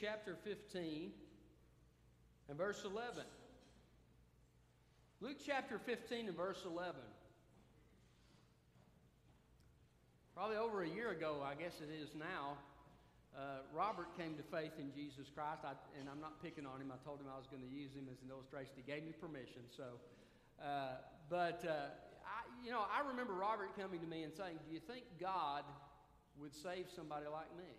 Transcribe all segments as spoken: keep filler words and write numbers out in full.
chapter fifteen and verse eleven. Luke chapter fifteen and verse eleven. Probably over a year ago, I guess it is now, uh, Robert came to faith in Jesus Christ. I, and I'm not picking on him. I told him I was going to use him as an illustration. He gave me permission. So, uh, but, uh, I, you know, I remember Robert coming to me and saying, do you think God would save somebody like me?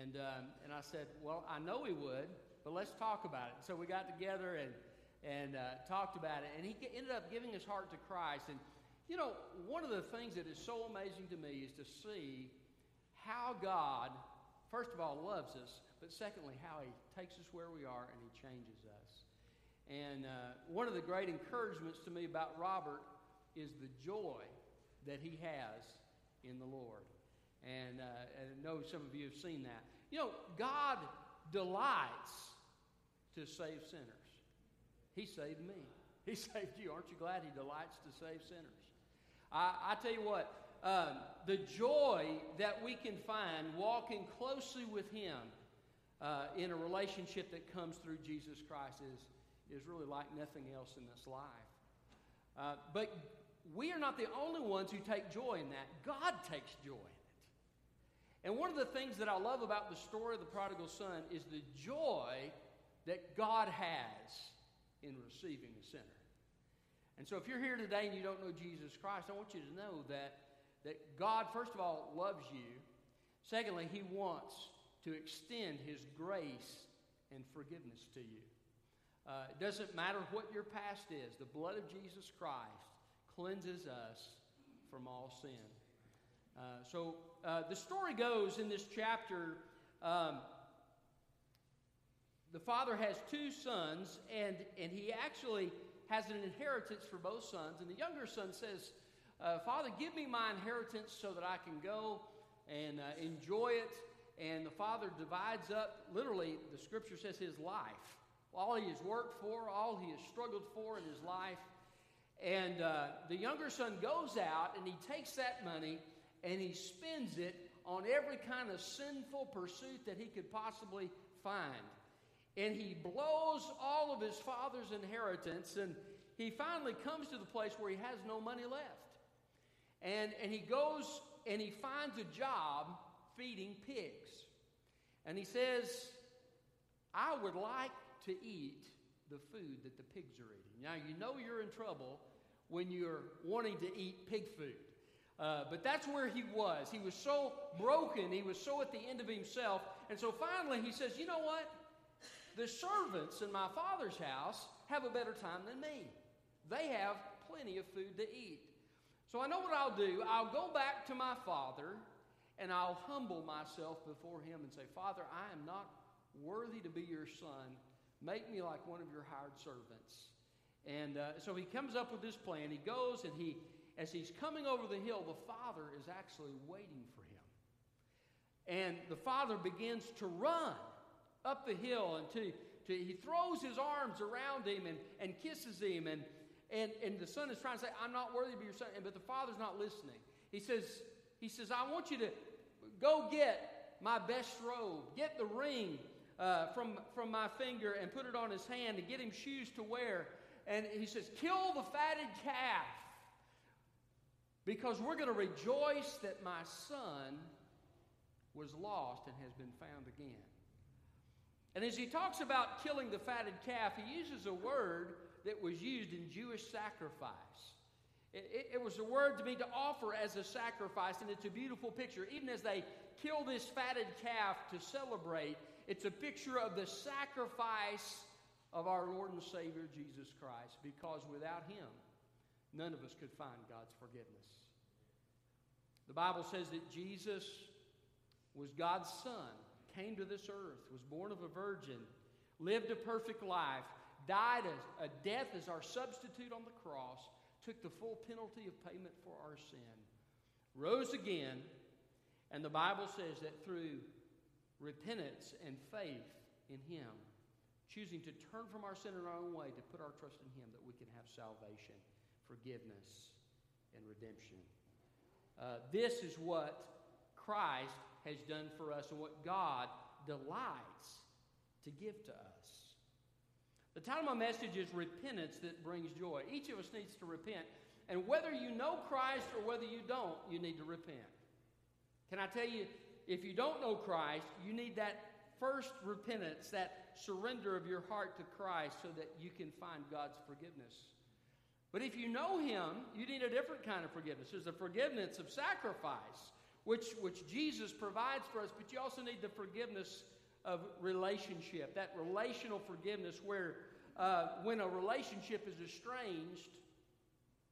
And um, and I said, well, I know he would, but let's talk about it. So we got together and and uh, talked about it, and he ended up giving his heart to Christ. And you know, one of the things that is so amazing to me is to see how God, first of all, loves us, but secondly, how he takes us where we are and he changes us. And uh, one of the great encouragements to me about Robert is the joy that he has in the Lord. And, uh, and I know some of you have seen that. You know, God delights to save sinners. He saved me. He saved you. Aren't you glad he delights to save sinners? I, I tell you what, um, the joy that we can find walking closely with him uh, in a relationship that comes through Jesus Christ is, is really like nothing else in this life. Uh, but we are not the only ones who take joy in that. God takes joy in it. And one of the things that I love about the story of the prodigal son is the joy that God has in receiving a sinner. And so if you're here today and you don't know Jesus Christ, I want you to know that, that God, first of all, loves you. Secondly, he wants to extend his grace and forgiveness to you. Uh, it doesn't matter what your past is. The blood of Jesus Christ cleanses us from all sin. Uh, so uh, the story goes in this chapter, um, the father has two sons, and, and he actually has an inheritance for both sons. And the younger son says, uh, Father, give me my inheritance so that I can go and uh, enjoy it. And the father divides up, literally, the scripture says, his life. All he has worked for, all he has struggled for in his life. And uh, the younger son goes out and he takes that money and he spends it on every kind of sinful pursuit that he could possibly find. And he blows all of his father's inheritance, and he finally comes to the place where he has no money left. And, and he goes and he finds a job feeding pigs. And he says, I would like to eat the food that the pigs are eating. Now, you know you're in trouble when you're wanting to eat pig food. Uh, but that's where he was. He was so broken. He was so at the end of himself. And so finally he says, you know what? The servants in my father's house have a better time than me. They have plenty of food to eat. So I know what I'll do. I'll go back to my father, and I'll humble myself before him and say, Father, I am not worthy to be your son. Make me like one of your hired servants. And uh, so he comes up with this plan. He goes, and he, as he's coming over the hill, the father is actually waiting for him. And the father begins to run up the hill, and to, to, he throws his arms around him and, and kisses him, and, and, and the son is trying to say, I'm not worthy to be your son, but the father's not listening. He says, he says, I want you to go get my best robe, get the ring uh, from, from my finger and put it on his hand, and get him shoes to wear. And he says, kill the fatted calf, because we're going to rejoice that my son was lost and has been found again. And as he talks about killing the fatted calf, he uses a word that was used in Jewish sacrifice. It, it, it was a word to mean to offer as a sacrifice, and it's a beautiful picture. Even as they kill this fatted calf to celebrate, it's a picture of the sacrifice of our Lord and Savior Jesus Christ, because without him, none of us could find God's forgiveness. The Bible says that Jesus was God's son, came to this earth, was born of a virgin, lived a perfect life, died a, a death as our substitute on the cross, took the full penalty of payment for our sin, rose again, and the Bible says that through repentance and faith in him, choosing to turn from our sin in our own way, to put our trust in him, that we can have salvation, forgiveness, and redemption. Uh, this is what Christ has done for us, and what God delights to give to us. The title of my message is Repentance That Brings Joy. Each of us needs to repent. And whether you know Christ or whether you don't, you need to repent. Can I tell you, if you don't know Christ, you need that first repentance, that surrender of your heart to Christ so that you can find God's forgiveness. But if you know Him, you need a different kind of forgiveness. There's a forgiveness of sacrifice, which, which Jesus provides for us, but you also need the forgiveness of relationship, that relational forgiveness where uh, when a relationship is estranged,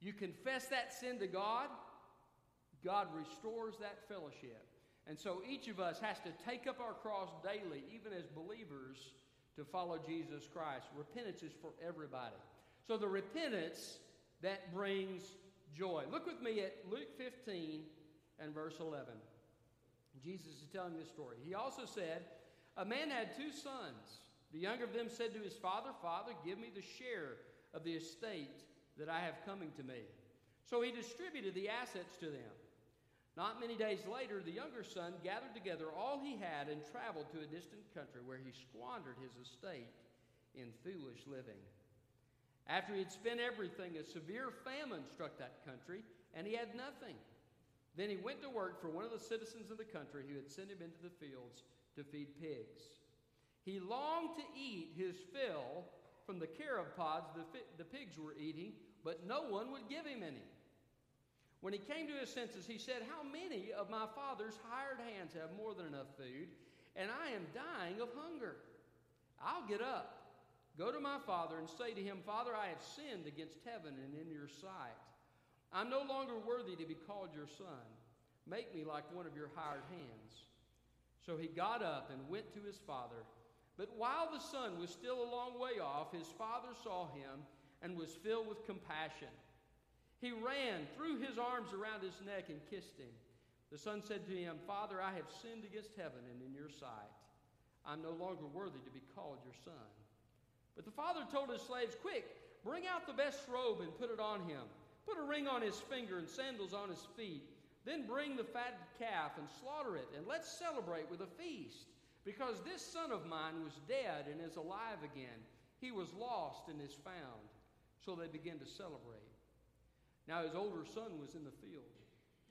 you confess that sin to God, God restores that fellowship. And so each of us has to take up our cross daily, even as believers, to follow Jesus Christ. Repentance is for everybody. So the repentance that brings joy. Look with me at Luke fifteen and verse eleven. Jesus is telling this story. He also said, a man had two sons. The younger of them said to his father, Father, give me the share of the estate that I have coming to me. So he distributed the assets to them. Not many days later, the younger son gathered together all he had and traveled to a distant country where he squandered his estate in foolish living. After he had spent everything, a severe famine struck that country, and he had nothing. Then he went to work for one of the citizens of the country who had sent him into the fields to feed pigs. He longed to eat his fill from the carob pods the, fi- the pigs were eating, but no one would give him any. When he came to his senses, he said, how many of my father's hired hands have more than enough food, and I am dying of hunger? I'll get up, go to my father, and say to him, Father, I have sinned against heaven and in your sight. I'm no longer worthy to be called your son. Make me like one of your hired hands. So he got up and went to his father. But while the son was still a long way off, his father saw him and was filled with compassion. He ran, threw his arms around his neck, and kissed him. The son said to him, Father, I have sinned against heaven and in your sight. I'm no longer worthy to be called your son. But the father told his slaves, Quick, bring out the best robe and put it on him. Put a ring on his finger and sandals on his feet. Then bring the fatted calf and slaughter it, and let's celebrate with a feast. Because this son of mine was dead and is alive again. He was lost and is found. So they began to celebrate. Now his older son was in the field.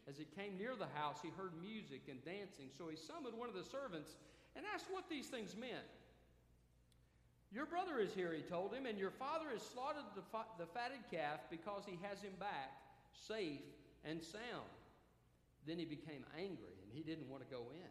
As he came near the house, he heard music and dancing. So he summoned one of the servants and asked what these things meant. Your brother is here, he told him, and your father has slaughtered the, fa- the fatted calf because he has him back, safe and sound. Then he became angry, and he didn't want to go in.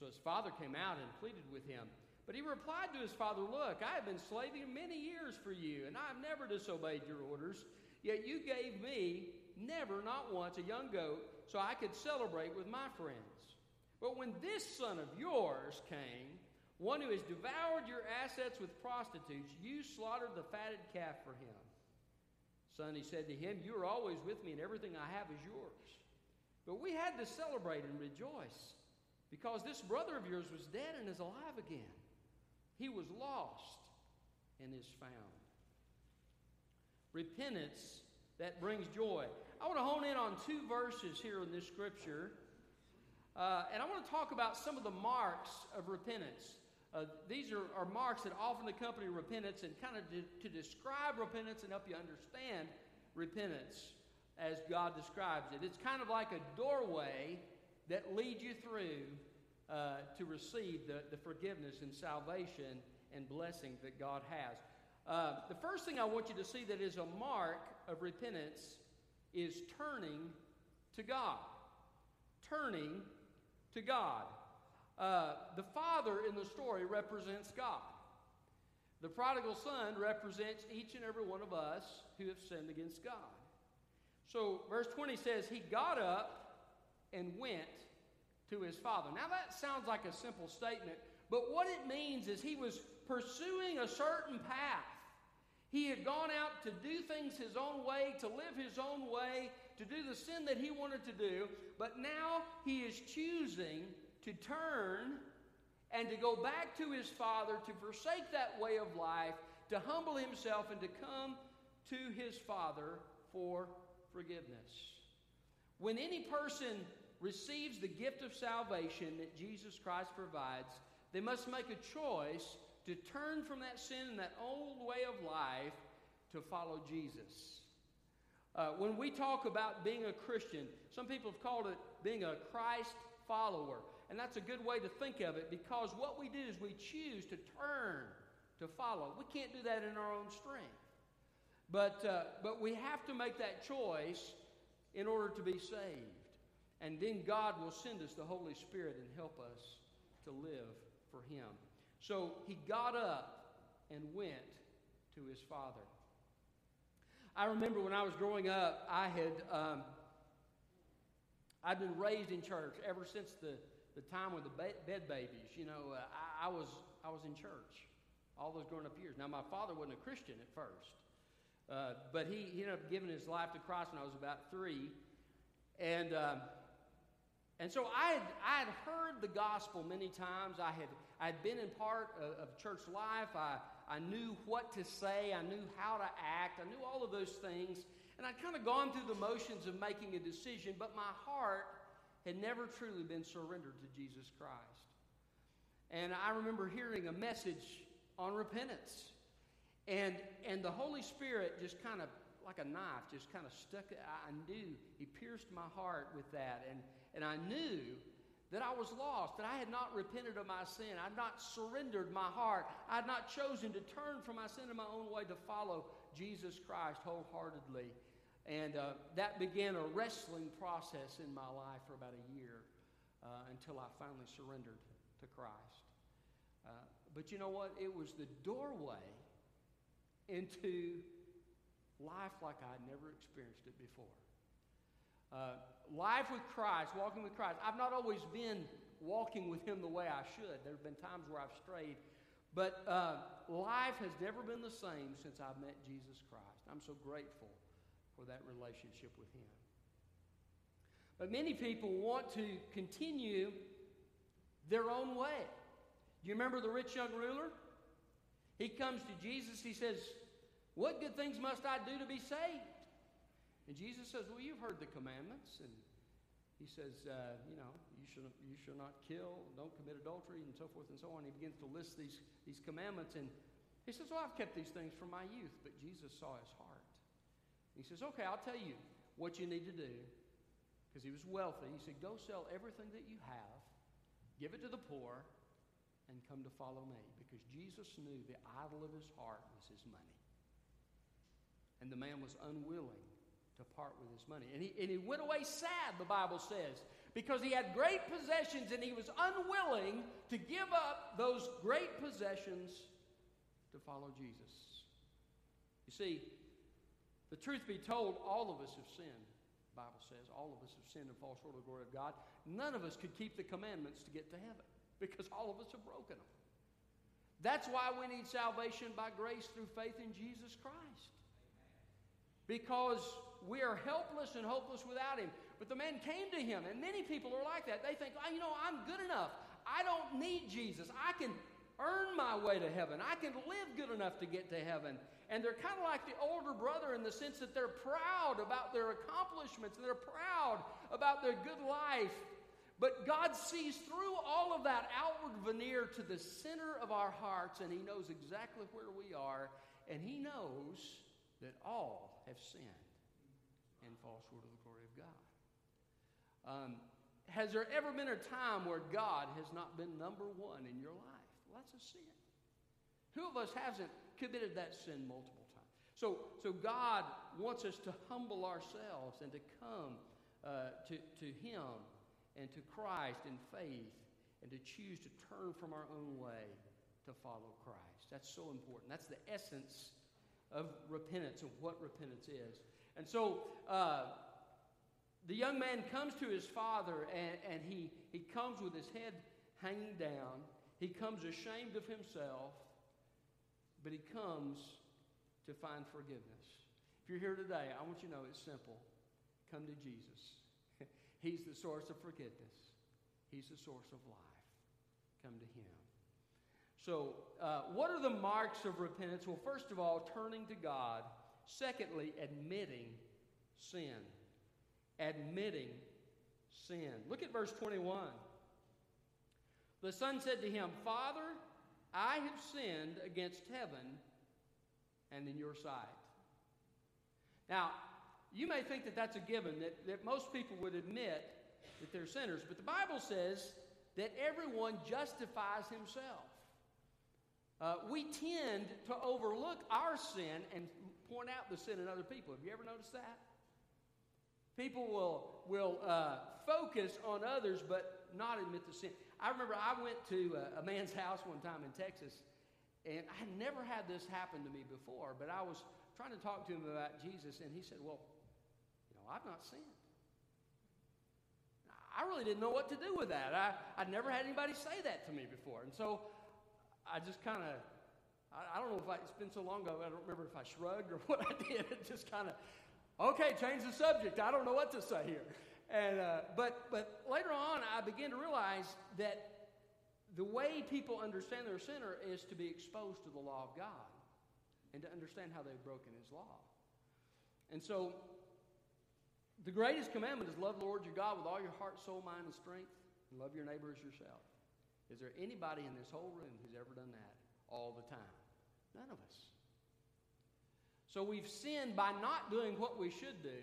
So his father came out and pleaded with him. But he replied to his father, Look, I have been slaving many years for you, and I have never disobeyed your orders. Yet you gave me, never, not once, a young goat so I could celebrate with my friends. But when this son of yours came, one who has devoured your assets with prostitutes, you slaughtered the fatted calf for him. Son, he said to him, you are always with me and everything I have is yours. But we had to celebrate and rejoice because this brother of yours was dead and is alive again. He was lost and is found. Repentance that brings joy. I want to hone in on two verses here in this scripture. Uh, and I want to talk about some of the marks of repentance. Uh, these are, are marks that often accompany repentance and kind of de- to describe repentance and help you understand repentance as God describes it. It's kind of like a doorway that leads you through uh, to receive the, the forgiveness and salvation and blessing that God has. Uh, the first thing I want you to see that is a mark of repentance is turning to God. Turning to God. Uh, the father in the story represents God. The prodigal son represents each and every one of us who have sinned against God. So verse twenty says, he got up and went to his father. Now that sounds like a simple statement, but what it means is he was pursuing a certain path. He had gone out to do things his own way, to live his own way, to do the sin that he wanted to do, but now he is choosing to turn and to go back to his father, to forsake that way of life, to humble himself, and to come to his father for forgiveness. When any person receives the gift of salvation that Jesus Christ provides, they must make a choice to turn from that sin and that old way of life to follow Jesus. Uh, when we talk about being a Christian, some people have called it being a Christ follower. And that's a good way to think of it, because what we do is we choose to turn to follow. We can't do that in our own strength. But, uh, but we have to make that choice in order to be saved. And then God will send us the Holy Spirit and help us to live for Him. So he got up and went to his father. I remember when I was growing up, I had um, I'd been raised in church ever since the, the time with the bed babies. You know, uh, I, I was I was in church all those growing up years. Now my father wasn't a Christian at first, uh, but he, he ended up giving his life to Christ when I was about three, and um, and so I had I had heard the gospel many times. I had I had been in part of, of church life. I. I knew what to say. I knew how to act. I knew all of those things. And I'd kind of gone through the motions of making a decision, but my heart had never truly been surrendered to Jesus Christ. And I remember hearing a message on repentance. And, and the Holy Spirit just kind of, like a knife, just kind of stuck. I knew He pierced my heart with that. And, and I knew that I was lost, that I had not repented of my sin. I had not surrendered my heart. I had not chosen to turn from my sin in my own way to follow Jesus Christ wholeheartedly. And uh, that began a wrestling process in my life for about a year uh, until I finally surrendered to Christ. Uh, but you know what? It was the doorway into life like I had never experienced it before. Uh, life with Christ, walking with Christ. I've not always been walking with Him the way I should. There have been times where I've strayed. But uh, life has never been the same since I've met Jesus Christ. I'm so grateful for that relationship with Him. But many people want to continue their own way. Do you remember the rich young ruler? He comes to Jesus. He says, "What good things must I do to be saved?" And Jesus says, "Well, you've heard the commandments." And he says, uh, you know, you shall, you shall not kill, don't commit adultery, and so forth and so on. He begins to list these, these commandments. And he says, "Well, I've kept these things from my youth." But Jesus saw his heart. He says, "Okay, I'll tell you what you need to do." Because he was wealthy. He said, "Go sell everything that you have, give it to the poor, and come to follow me." Because Jesus knew the idol of his heart was his money. And the man was unwilling to part with his money. And he, and he went away sad, the Bible says, because he had great possessions and he was unwilling to give up those great possessions to follow Jesus. You see, the truth be told, all of us have sinned, the Bible says. All of us have sinned and fall short of the glory of God. None of us could keep the commandments to get to heaven because all of us have broken them. That's why we need salvation by grace through faith in Jesus Christ. Because we are helpless and hopeless without Him. But the man came to Him, and many people are like that. They think, oh, you know, I'm good enough. I don't need Jesus. I can earn my way to heaven. I can live good enough to get to heaven. And they're kind of like the older brother in the sense that they're proud about their accomplishments. They're proud about their good life. But God sees through all of that outward veneer to the center of our hearts, and He knows exactly where we are, and He knows that all have sinned and fall short of the glory of God. Um, has there ever been a time where God has not been number one in your life? Well, that's a sin. Who of us hasn't committed that sin multiple times? So, so God wants us to humble ourselves and to come uh, to, to Him and to Christ in faith and to choose to turn from our own way to follow Christ. That's so important. That's the essence of of repentance, of what repentance is. And so uh, the young man comes to his father, and, and he, he comes with his head hanging down. He comes ashamed of himself, but he comes to find forgiveness. If you're here today, I want you to know it's simple. Come to Jesus. He's the source of forgiveness. He's the source of life. Come to Him. So, uh, what are the marks of repentance? Well, first of all, turning to God. Secondly, admitting sin. Admitting sin. Look at verse twenty-one. The son said to him, Father, I have sinned against heaven and in your sight. Now, you may think that that's a given, that, that most people would admit that they're sinners. But the Bible says that everyone justifies himself. Uh, we tend to overlook our sin and point out the sin in other people. Have you ever noticed that? People will, will uh, focus on others but not admit the sin. I remember I went to a, a man's house one time in Texas, and I never had this happen to me before, but I was trying to talk to him about Jesus, and he said, well, you know, I've not sinned. I really didn't know what to do with that. I, I'd never had anybody say that to me before. And so I just kind of, I, I don't know if I, it's been so long ago, I don't remember if I shrugged or what I did. It just kind of, okay, change the subject. I don't know what to say here. And uh, but but later on, I began to realize that the way people understand they're a sinner is to be exposed to the law of God and to understand how they've broken his law. And so the greatest commandment is love the Lord your God with all your heart, soul, mind, and strength, and love your neighbor as yourself. Is there anybody in this whole room who's ever done that all the time? None of us. So we've sinned by not doing what we should do.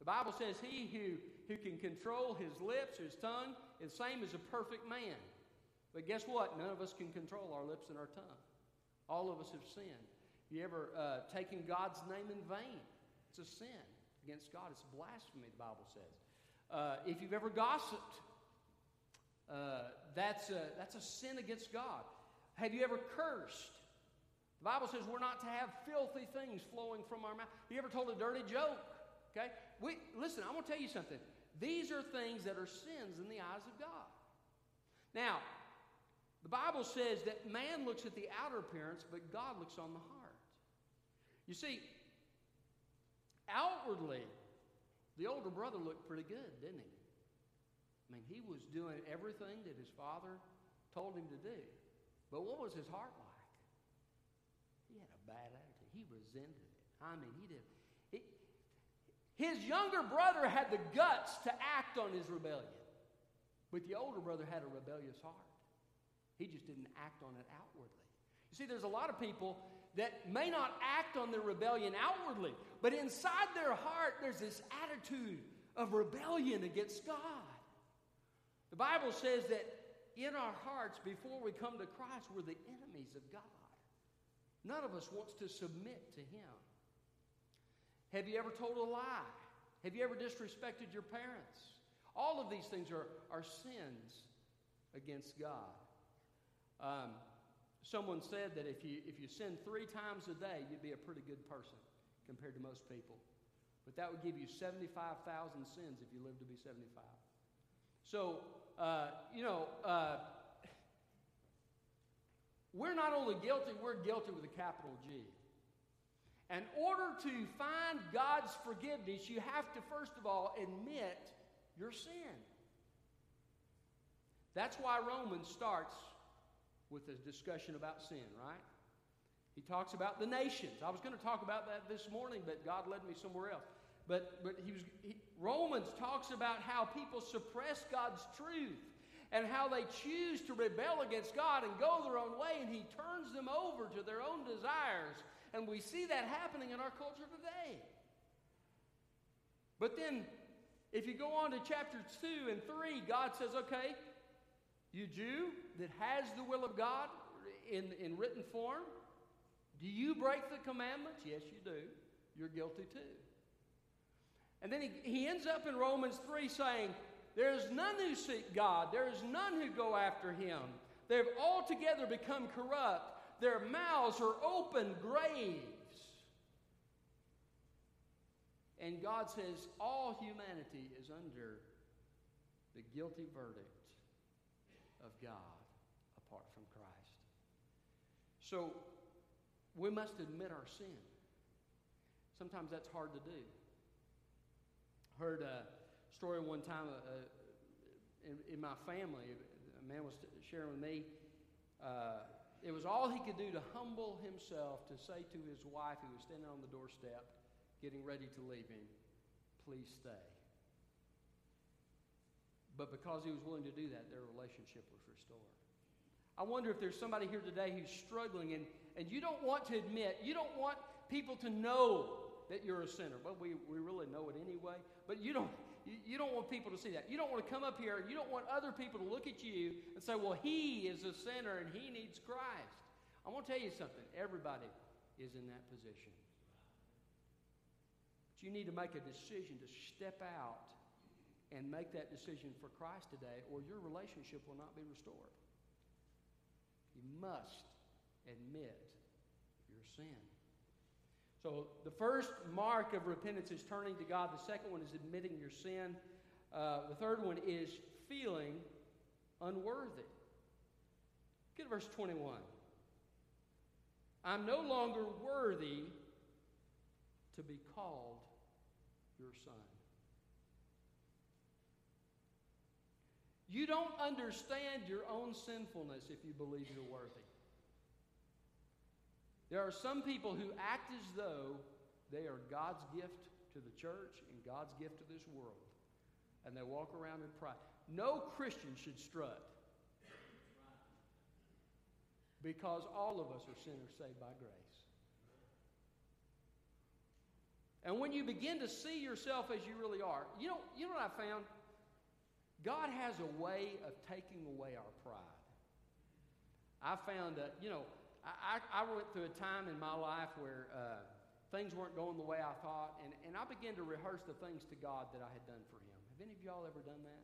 The Bible says he who, who can control his lips, his tongue, is the same as a perfect man. But guess what? None of us can control our lips and our tongue. All of us have sinned. You ever uh, taken God's name in vain? It's a sin against God. It's blasphemy, the Bible says. Uh, if you've ever gossiped, uh, that's, a, that's a sin against God. Have you ever cursed? The Bible says we're not to have filthy things flowing from our mouth. You ever told a dirty joke? Okay? We, listen, I'm going to tell you something. These are things that are sins in the eyes of God. Now, the Bible says that man looks at the outer appearance, but God looks on the heart. You see, outwardly, the older brother looked pretty good, didn't he? I mean, he was doing everything that his father told him to do. But what was his heart like? He had a bad attitude. He resented it. I mean, he did. He, his younger brother had the guts to act on his rebellion. But the older brother had a rebellious heart. He just didn't act on it outwardly. You see, there's a lot of people that may not act on their rebellion outwardly, but inside their heart, there's this attitude of rebellion against God. The Bible says that in our hearts, before we come to Christ, we're the enemies of God. None of us wants to submit to Him. Have you ever told a lie? Have you ever disrespected your parents? All of these things are, are sins against God. Um, Someone said that if you if you sin three times a day, you'd be a pretty good person compared to most people. But that would give you seventy-five thousand sins if you lived to be seventy-five. So, uh, you know, uh, we're not only guilty, we're guilty with a capital G. In order to find God's forgiveness, you have to, first of all, admit your sin. That's why Romans starts with a discussion about sin, right? He talks about the nations. I was going to talk about that this morning, but God led me somewhere else. But but he was he, Romans talks about how people suppress God's truth and how they choose to rebel against God and go their own way, and He turns them over to their own desires. And we see that happening in our culture today. But then, if you go on to chapter two and three, God says, okay, you Jew that has the will of God in, in written form, do you break the commandments? Yes, you do. You're guilty too. And then he, he ends up in Romans three saying, there is none who seek God. There is none who go after Him. They have altogether become corrupt. Their mouths are open graves. And God says all humanity is under the guilty verdict of God apart from Christ. So we must admit our sin. Sometimes that's hard to do. I heard a story one time uh, in, in my family. A man was sharing with me. Uh, it was all he could do to humble himself to say to his wife, who was standing on the doorstep, getting ready to leave him, please stay. But because he was willing to do that, their relationship was restored. I wonder if there's somebody here today who's struggling, and, and you don't want to admit, you don't want people to know that you're a sinner. But we, we really know it anyway. But you don't, you, you don't want people to see that. You don't want to come up here, and you don't want other people to look at you and say, well, he is a sinner and he needs Christ. I want to tell you something. Everybody is in that position. But you need to make a decision to step out and make that decision for Christ today, or your relationship will not be restored. You must admit your sin. So the first mark of repentance is turning to God. The second one is admitting your sin. Uh, the third one is feeling unworthy. Look at verse twenty-one. I'm no longer worthy to be called your son. You don't understand your own sinfulness if you believe you're worthy. There are some people who act as though they are God's gift to the church and God's gift to this world. And they walk around in pride. No Christian should strut. Because all of us are sinners saved by grace. And when you begin to see yourself as you really are, you know, you know what I found? God has a way of taking away our pride. I found that, you know, I, I went through a time in my life where uh, things weren't going the way I thought, and, and I began to rehearse the things to God that I had done for him. Have any of y'all ever done that?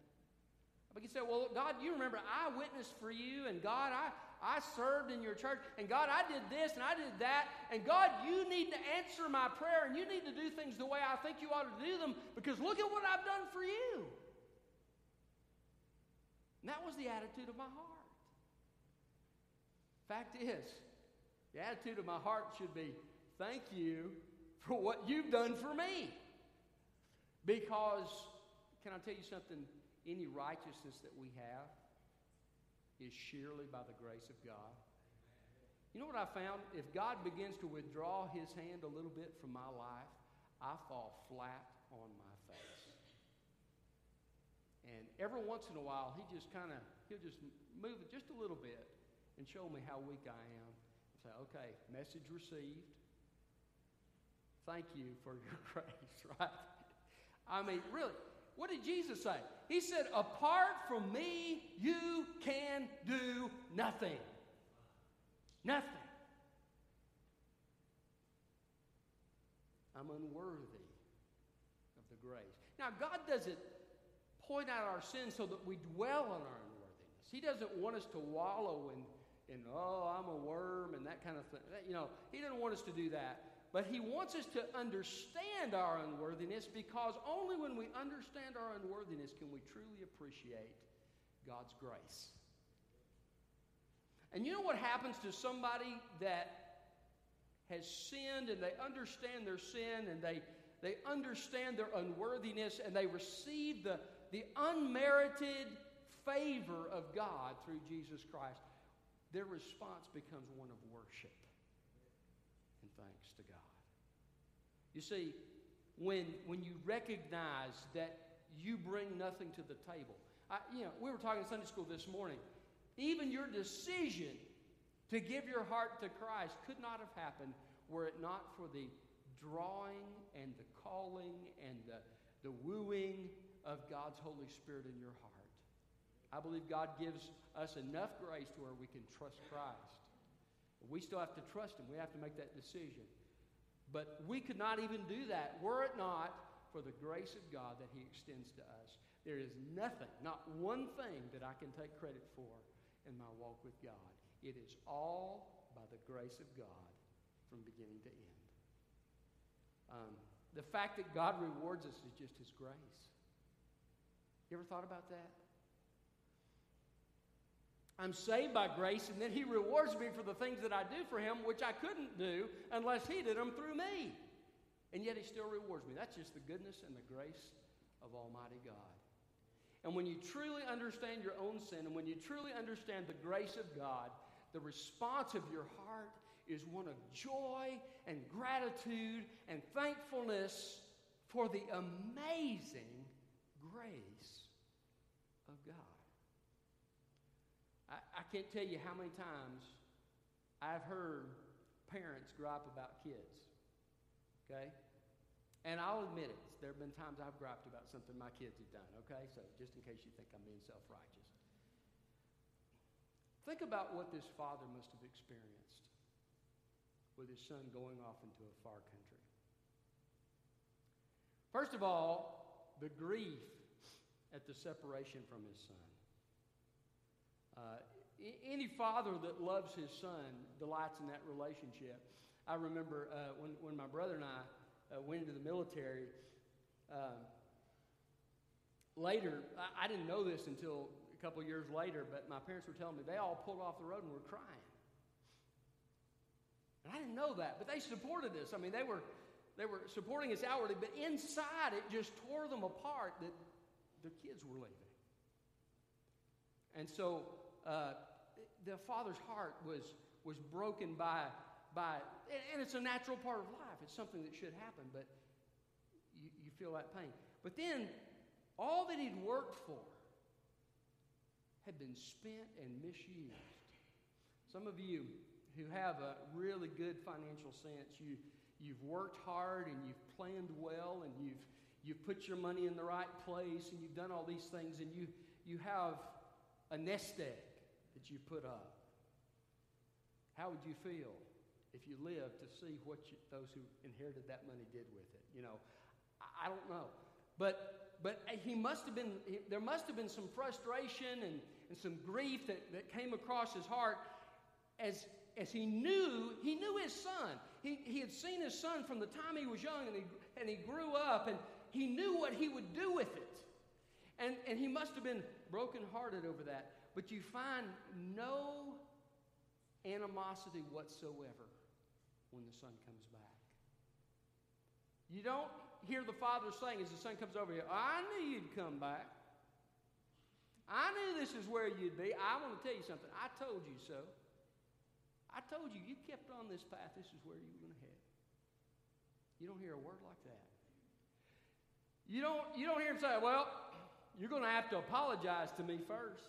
I began to say, well, God, you remember I witnessed for you, and God, I, I served in your church, and God, I did this, and I did that, and God, you need to answer my prayer, and you need to do things the way I think you ought to do them, because look at what I've done for you. And that was the attitude of my heart. Fact is, the attitude of my heart should be, thank you for what you've done for me. Because, can I tell you something? Any righteousness that we have is sheerly by the grace of God. You know what I found? If God begins to withdraw his hand a little bit from my life, I fall flat on my face. And every once in a while, he just kind of, he'll just move it just a little bit and show me how weak I am. And say, okay, message received. Thank you for your grace, right? I mean, really, what did Jesus say? He said, apart from me, you can do nothing. Nothing. I'm unworthy of the grace. Now, God doesn't point out our sin so that we dwell on our unworthiness. He doesn't want us to wallow in, in oh, I'm a worm and that kind of thing. That, you know, he doesn't want us to do that. But he wants us to understand our unworthiness, because only when we understand our unworthiness can we truly appreciate God's grace. And you know what happens to somebody that has sinned and they understand their sin and they, they understand their unworthiness and they receive the the unmerited favor of God through Jesus Christ, their response becomes one of worship and thanks to God. You see, when, when you recognize that you bring nothing to the table, I, you know, we were talking in Sunday school this morning, even your decision to give your heart to Christ could not have happened were it not for the drawing and the calling and the, the wooing of God's Holy Spirit in your heart. I believe God gives us enough grace to where we can trust Christ. We still have to trust him. We have to make that decision. But we could not even do that were it not for the grace of God that he extends to us. There is nothing, not one thing that I can take credit for in my walk with God. It is all by the grace of God from beginning to end. Um, the fact that God rewards us is just his grace. You ever thought about that? I'm saved by grace, and then he rewards me for the things that I do for him, which I couldn't do unless he did them through me. And yet he still rewards me. That's just the goodness and the grace of Almighty God. And when you truly understand your own sin, and when you truly understand the grace of God, the response of your heart is one of joy and gratitude and thankfulness for the amazing grace of God. I, I can't tell you how many times I've heard parents gripe about kids, okay? And I'll admit it, there have been times I've griped about something my kids have done, okay? So just in case you think I'm being self-righteous. Think about what this father must have experienced with his son going off into a far country. First of all, the grief at the separation from his son. Uh, any father that loves his son delights in that relationship. I remember uh, when, when my brother and I uh, went into the military, um, later, I, I didn't know this until a couple years later, but my parents were telling me they all pulled off the road and were crying. And I didn't know that, but they supported us. I mean, they were they were supporting us outwardly, but inside it just tore them apart that their kids were leaving. And so uh, the father's heart was was broken by by, and it's a natural part of life. It's something that should happen, but you, you feel that pain. But then all that he'd worked for had been spent and misused. Some of you who have a really good financial sense, you you've worked hard and you've planned well and you've you've put your money in the right place and you've done all these things and you you have a nest egg that you put up. How would you feel if you lived to see what you, those who inherited that money did with it? You know, I, I don't know. But but he must have been there must have been some frustration and, and some grief that, that came across his heart as as he knew he knew his son. He he had seen his son from the time he was young and he and he grew up and he knew what he would do with it. And, and he must have been brokenhearted over that. But you find no animosity whatsoever when the son comes back. You don't hear the father saying as the son comes over here, I knew you'd come back. I knew this is where you'd be. I want to tell you something. I told you so. I told you, you kept on this path. This is where you were going to head. You don't hear a word like that. You don't, you don't hear him say, well, you're going to have to apologize to me first.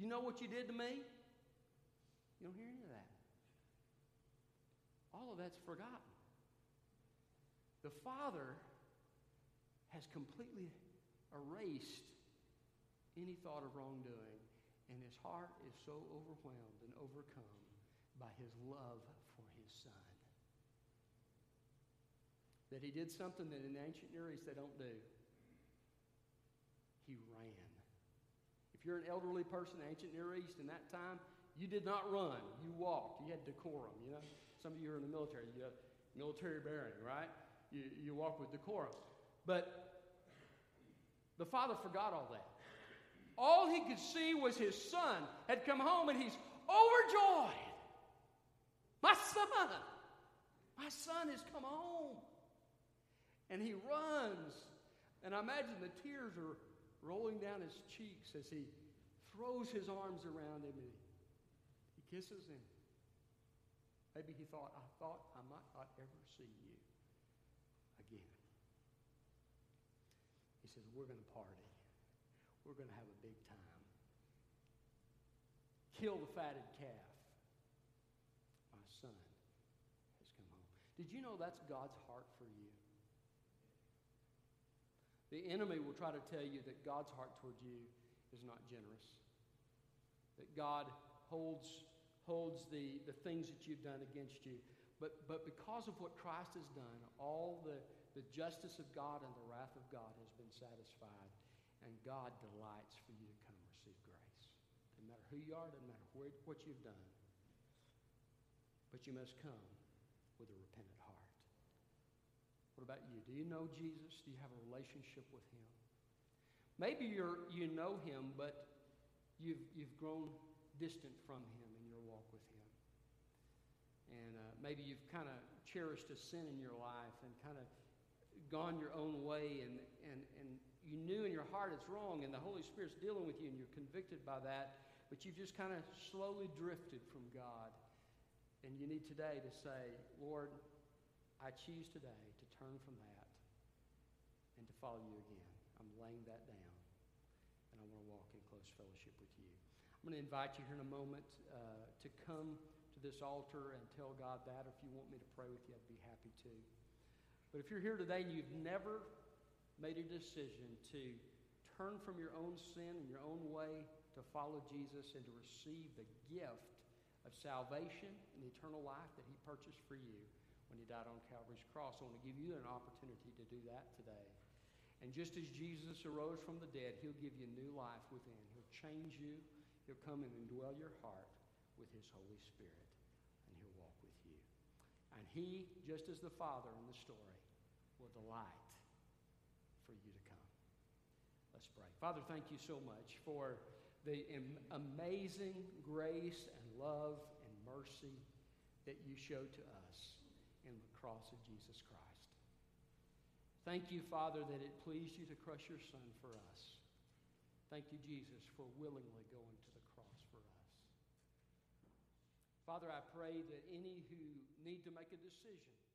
You know what you did to me? You don't hear any of that. All of that's forgotten. The father has completely erased any thought of wrongdoing, and his heart is so overwhelmed and overcome by his love for his son that he did something that in the ancient Near East they don't do. He ran. If you're an elderly person in the ancient Near East in that time, you did not run. You walked. You had decorum, you know. Some of you are in the military. You have military bearing, right? You, you walk with decorum. But the father forgot all that. All he could see was his son had come home, and he's overjoyed. My son! My son has come home. And he runs. And I imagine the tears are rolling down his cheeks as he throws his arms around him and he kisses him. Maybe he thought, I thought I might not ever see you again. He says, we're going to party. We're going to have a big time. Kill the fatted calf. My son has come home. Did you know that's God's heart for you? The enemy will try to tell you that God's heart toward you is not generous. That God holds, holds the, the things that you've done against you. But, but because of what Christ has done, all the, the justice of God and the wrath of God has been satisfied. And God delights for you to come receive grace. Doesn't matter who you are, doesn't matter where, what you've done. But you must come with a repentant heart. What about you? Do you know Jesus? Do you have a relationship with him? Maybe you're, you know him, but you've, you've grown distant from him in your walk with him. And uh, maybe you've kind of cherished a sin in your life and kind of gone your own way, and, and, and you knew in your heart it's wrong, and the Holy Spirit's dealing with you, and you're convicted by that, but you've just kind of slowly drifted from God. And you need today to say, Lord, I choose today to turn from that and to follow you again. I'm laying that down. this fellowship with you. I'm going to invite you here in a moment uh, to come to this altar and tell God that. Or if you want me to pray with you, I'd be happy to. But if you're here today and you've never made a decision to turn from your own sin and your own way to follow Jesus and to receive the gift of salvation and eternal life that he purchased for you when he died on Calvary's cross, I want to give you an opportunity to do that today. And just as Jesus arose from the dead, he'll give you new life within. He'll change you. He'll come in and dwell your heart with his Holy Spirit, and he'll walk with you. And he, just as the Father in the story, will delight for you to come. Let's pray. Father, thank you so much for the amazing grace and love and mercy that you show to us in the cross of Jesus Christ. Thank you, Father, that it pleased you to crush your Son for us. Thank you, Jesus, for willingly going to the cross for us. Father, I pray that any who need to make a decision